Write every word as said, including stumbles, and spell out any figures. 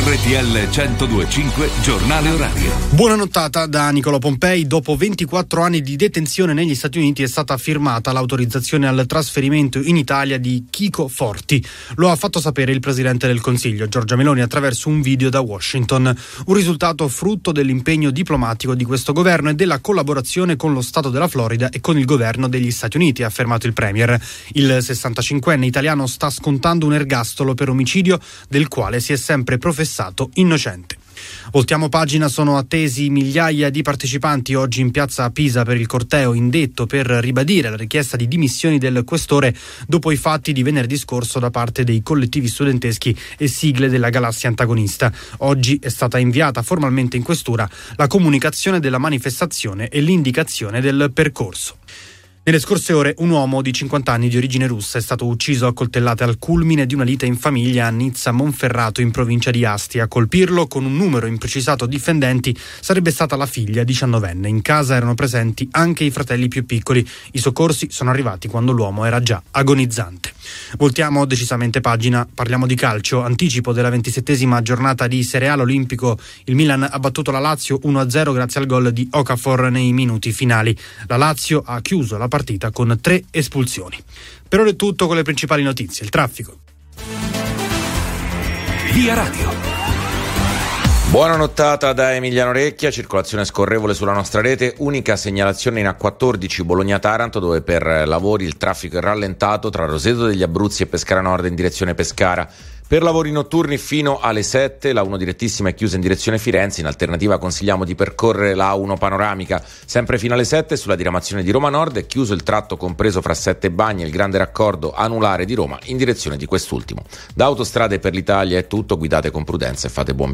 R T L centodue e cinque, giornale orario. Buona nottata da Nicola Pompei. Dopo ventiquattro anni di detenzione negli Stati Uniti è stata firmata l'autorizzazione al trasferimento in Italia di Chico Forti. Lo ha fatto sapere il Presidente del Consiglio, Giorgia Meloni, attraverso un video da Washington. Un risultato frutto dell'impegno diplomatico di questo governo e della collaborazione con lo Stato della Florida e con il governo degli Stati Uniti, ha affermato il Premier. Il sessantacinquenne italiano sta scontando un ergastolo per omicidio del quale si è sempre professato professato innocente. Voltiamo pagina, sono attesi migliaia di partecipanti oggi in piazza Pisa per il corteo indetto per ribadire la richiesta di dimissioni del questore dopo i fatti di venerdì scorso da parte dei collettivi studenteschi e sigle della galassia antagonista. Oggi è stata inviata formalmente in questura la comunicazione della manifestazione e l'indicazione del percorso. Nelle scorse ore un uomo di cinquanta anni di origine russa è stato ucciso a coltellate al culmine di una lite in famiglia a Nizza Monferrato in provincia di Asti. A colpirlo con un numero imprecisato di fendenti sarebbe stata la figlia diciannovenne. In casa erano presenti anche i fratelli più piccoli. I soccorsi sono arrivati quando l'uomo era già agonizzante. Voltiamo decisamente pagina, parliamo di calcio. Anticipo della ventisettesima giornata di Serie A olimpico. Il Milan ha battuto la Lazio uno a zero grazie al gol di Okafor nei minuti finali. La Lazio ha chiuso la partita partita con tre espulsioni. Per ora è tutto con le principali notizie. Il traffico. Via Radio. Buona nottata da Emiliano Orecchia, circolazione scorrevole sulla nostra rete, unica segnalazione in A quattordici Bologna-Taranto dove per lavori il traffico è rallentato tra Roseto degli Abruzzi e Pescara Nord in direzione Pescara. Per lavori notturni fino alle sette la uno direttissima è chiusa in direzione Firenze, in alternativa consigliamo di percorrere la A uno panoramica. Sempre fino alle sette sulla diramazione di Roma Nord è chiuso il tratto compreso fra Settebagni e il grande raccordo anulare di Roma in direzione di quest'ultimo. Da Autostrade per l'Italia è tutto, guidate con prudenza e fate buon viaggio.